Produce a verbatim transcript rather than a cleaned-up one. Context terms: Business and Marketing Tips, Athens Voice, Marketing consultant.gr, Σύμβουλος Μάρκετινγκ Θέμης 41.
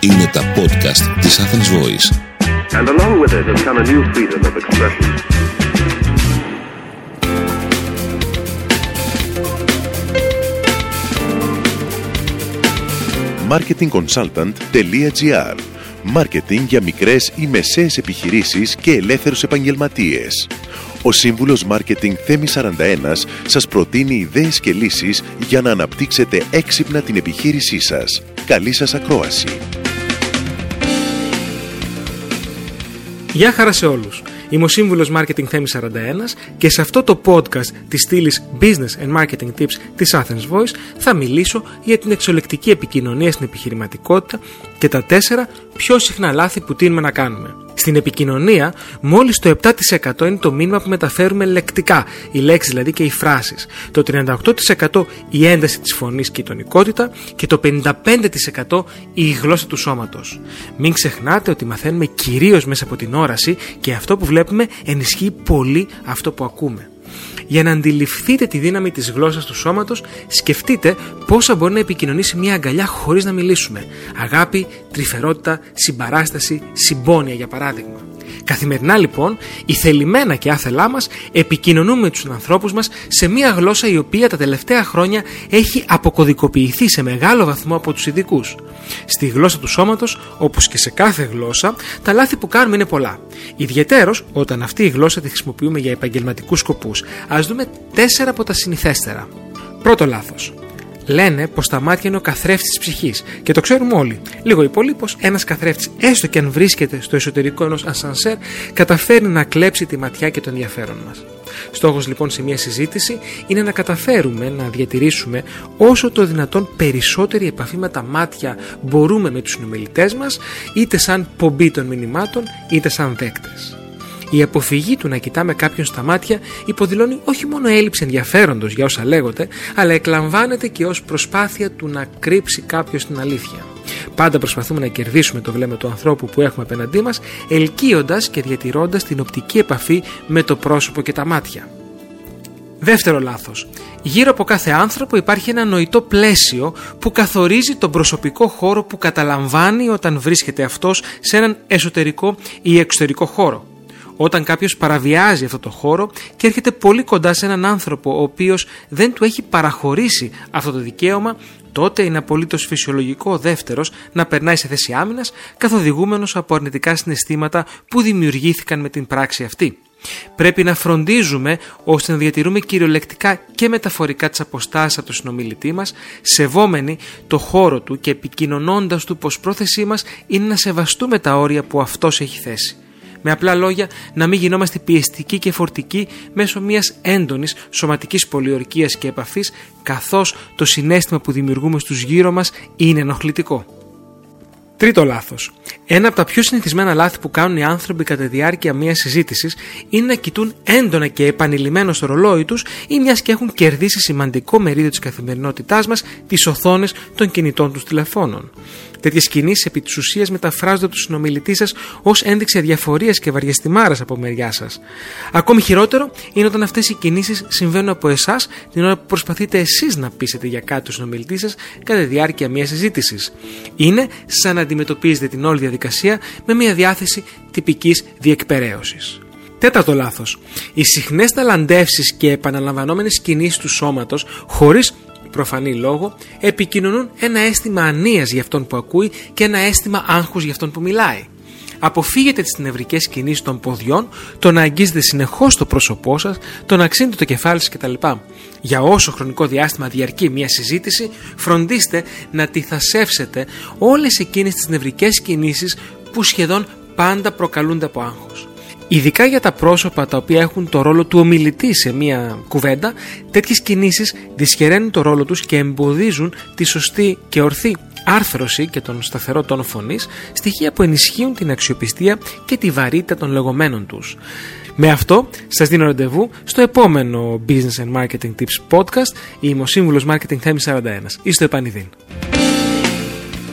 Είναι τα podcast της Athens Voice. And along with it has come a new freedom of expression. Marketing consultant.gr. Μάρκετινγκ για μικρές ή μεσαίες επιχειρήσεις και ελεύθερους επαγγελματίες. Ο Σύμβουλος Μάρκετινγκ Θέμης σαράντα ένα σας προτείνει ιδέες και λύσεις για να αναπτύξετε έξυπνα την επιχείρησή σας. Καλή σας ακρόαση. Γεια χαρά σε όλους. Είμαι ο Σύμβουλος Μάρκετινγκ Θέμης σαράντα ένα και σε αυτό το podcast της στήλης Business and Marketing Tips της Athens Voice θα μιλήσω για την εξολεκτική επικοινωνία στην επιχειρηματικότητα και τα τέσσερα πιο συχνά λάθη που τείνουμε να κάνουμε. Στην επικοινωνία, μόλις το επτά τοις εκατό είναι το μήνυμα που μεταφέρουμε λεκτικά, οι λέξεις δηλαδή και οι φράσεις, το τριάντα οκτώ τοις εκατό η ένταση της φωνής και η τονικότητα και το πενήντα πέντε τοις εκατό η γλώσσα του σώματος. Μην ξεχνάτε ότι μαθαίνουμε κυρίως μέσα από την όραση και αυτό που βλέπουμε ενισχύει πολύ αυτό που ακούμε. Για να αντιληφθείτε τη δύναμη της γλώσσας του σώματος, σκεφτείτε πόσα μπορεί να επικοινωνήσει μια αγκαλιά χωρίς να μιλήσουμε. Αγάπη, τρυφερότητα, συμπαράσταση, συμπόνια για παράδειγμα. Καθημερινά λοιπόν, ηθελημένα και άθελά μας, επικοινωνούμε με τους ανθρώπους μας σε μια γλώσσα η οποία τα τελευταία χρόνια έχει αποκωδικοποιηθεί σε μεγάλο βαθμό από τους ειδικούς. Στη γλώσσα του σώματος, όπως και σε κάθε γλώσσα, τα λάθη που κάνουμε είναι πολλά. Ιδιαιτέρως όταν αυτή η γλώσσα τη χρησιμοποιούμε για επαγγελματικούς σκοπούς. Ας δούμε τέσσερα από τα συνηθέστερα. Πρώτο λάθος. Λένε πως τα μάτια είναι ο καθρέφτης της ψυχής και το ξέρουμε όλοι. Λίγο ή πολύ πως ένας καθρέφτης, έστω και αν βρίσκεται στο εσωτερικό ενός ασανσέρ, καταφέρνει να κλέψει τη ματιά και το ενδιαφέρον μας. Στόχος λοιπόν σε μια συζήτηση είναι να καταφέρουμε να διατηρήσουμε όσο το δυνατόν περισσότερη επαφή με τα μάτια μπορούμε με τους συνομιλητές μας, είτε σαν πομπή των μηνυμάτων είτε σαν δέκτες. Η αποφυγή του να κοιτάμε κάποιον στα μάτια υποδηλώνει όχι μόνο έλλειψη ενδιαφέροντος για όσα λέγονται, αλλά εκλαμβάνεται και ως προσπάθεια του να κρύψει κάποιος την αλήθεια. Πάντα προσπαθούμε να κερδίσουμε το βλέμμα του ανθρώπου που έχουμε απέναντί μας, ελκύοντας και διατηρώντας την οπτική επαφή με το πρόσωπο και τα μάτια. Δεύτερο λάθος. Γύρω από κάθε άνθρωπο υπάρχει ένα νοητό πλαίσιο που καθορίζει τον προσωπικό χώρο που καταλαμβάνει όταν βρίσκεται αυτός σε έναν εσωτερικό ή εξωτερικό χώρο. Όταν κάποιος παραβιάζει αυτό το χώρο και έρχεται πολύ κοντά σε έναν άνθρωπο ο οποίος δεν του έχει παραχωρήσει αυτό το δικαίωμα, τότε είναι απολύτως φυσιολογικό ο δεύτερος να περνάει σε θέση άμυνας, καθοδηγούμενος από αρνητικά συναισθήματα που δημιουργήθηκαν με την πράξη αυτή. Πρέπει να φροντίζουμε ώστε να διατηρούμε κυριολεκτικά και μεταφορικά τις αποστάσεις από τον συνομιλητή μας, σεβόμενοι το χώρο του και επικοινωνώντας του πως πρόθεσή μας είναι να σεβαστούμε τα όρια που αυτός έχει θέσει. Με απλά λόγια, να μην γινόμαστε πιεστικοί και φορτικοί μέσω μιας έντονης σωματικής πολιορκίας και επαφής, καθώς το συναίσθημα που δημιουργούμε στους γύρω μας είναι ενοχλητικό. Τρίτο λάθος. Ένα από τα πιο συνηθισμένα λάθη που κάνουν οι άνθρωποι κατά τη διάρκεια μιας συζήτησης είναι να κοιτούν έντονα και επανειλημμένο στο ρολόι τους ή μιας και έχουν κερδίσει σημαντικό μερίδιο της καθημερινότητάς μας τις οθόνες των κινητών τους τηλεφώνων. Τέτοιες κινήσεις επί της ουσίας μεταφράζονται από τον συνομιλητή σας ως ένδειξη αδιαφορίας και βαριεστημάρας από μεριά σας. Ακόμη χειρότερο είναι όταν αυτές οι κινήσεις συμβαίνουν από εσάς την ώρα που προσπαθείτε εσείς να πείσετε για κάτι τον συνομιλητή σας κατά τη διάρκεια μιας συζήτησης. Είναι σαν να αντιμετωπίζετε την όλη διαδικασία με μια διάθεση τυπικής διεκπεραίωσης. Τέταρτο λάθος. Οι συχνές ταλαντεύσεις και επαναλαμβανόμενες κινήσεις του σώματος χωρίς προφανή λόγο επικοινωνούν ένα αίσθημα ανίας για αυτόν που ακούει και ένα αίσθημα άγχους για αυτόν που μιλάει. Αποφύγετε τις νευρικές κινήσεις των ποδιών, το να αγγίζετε συνεχώς το πρόσωπό σας, το να ξύνετε το κεφάλι σας κτλ. Για όσο χρονικό διάστημα διαρκεί μια συζήτηση, φροντίστε να τιθασεύσετε όλες εκείνες τις νευρικές κινήσεις που σχεδόν πάντα προκαλούνται από άγχος. Ειδικά για τα πρόσωπα τα οποία έχουν το ρόλο του ομιλητή σε μια κουβέντα, τέτοιες κινήσεις δυσχεραίνουν το ρόλο τους και εμποδίζουν τη σωστή και ορθή άρθρωση και τον σταθερό τόνο φωνής, στοιχεία που ενισχύουν την αξιοπιστία και τη βαρύτητα των λεγόμενων τους. Με αυτό σας δίνω ραντεβού στο επόμενο Business and Marketing Tips podcast. Είμαι ο Σύμβουλος Μάρκετινγκ Θέμης σαράντα ένα. Είστε επανειδήν.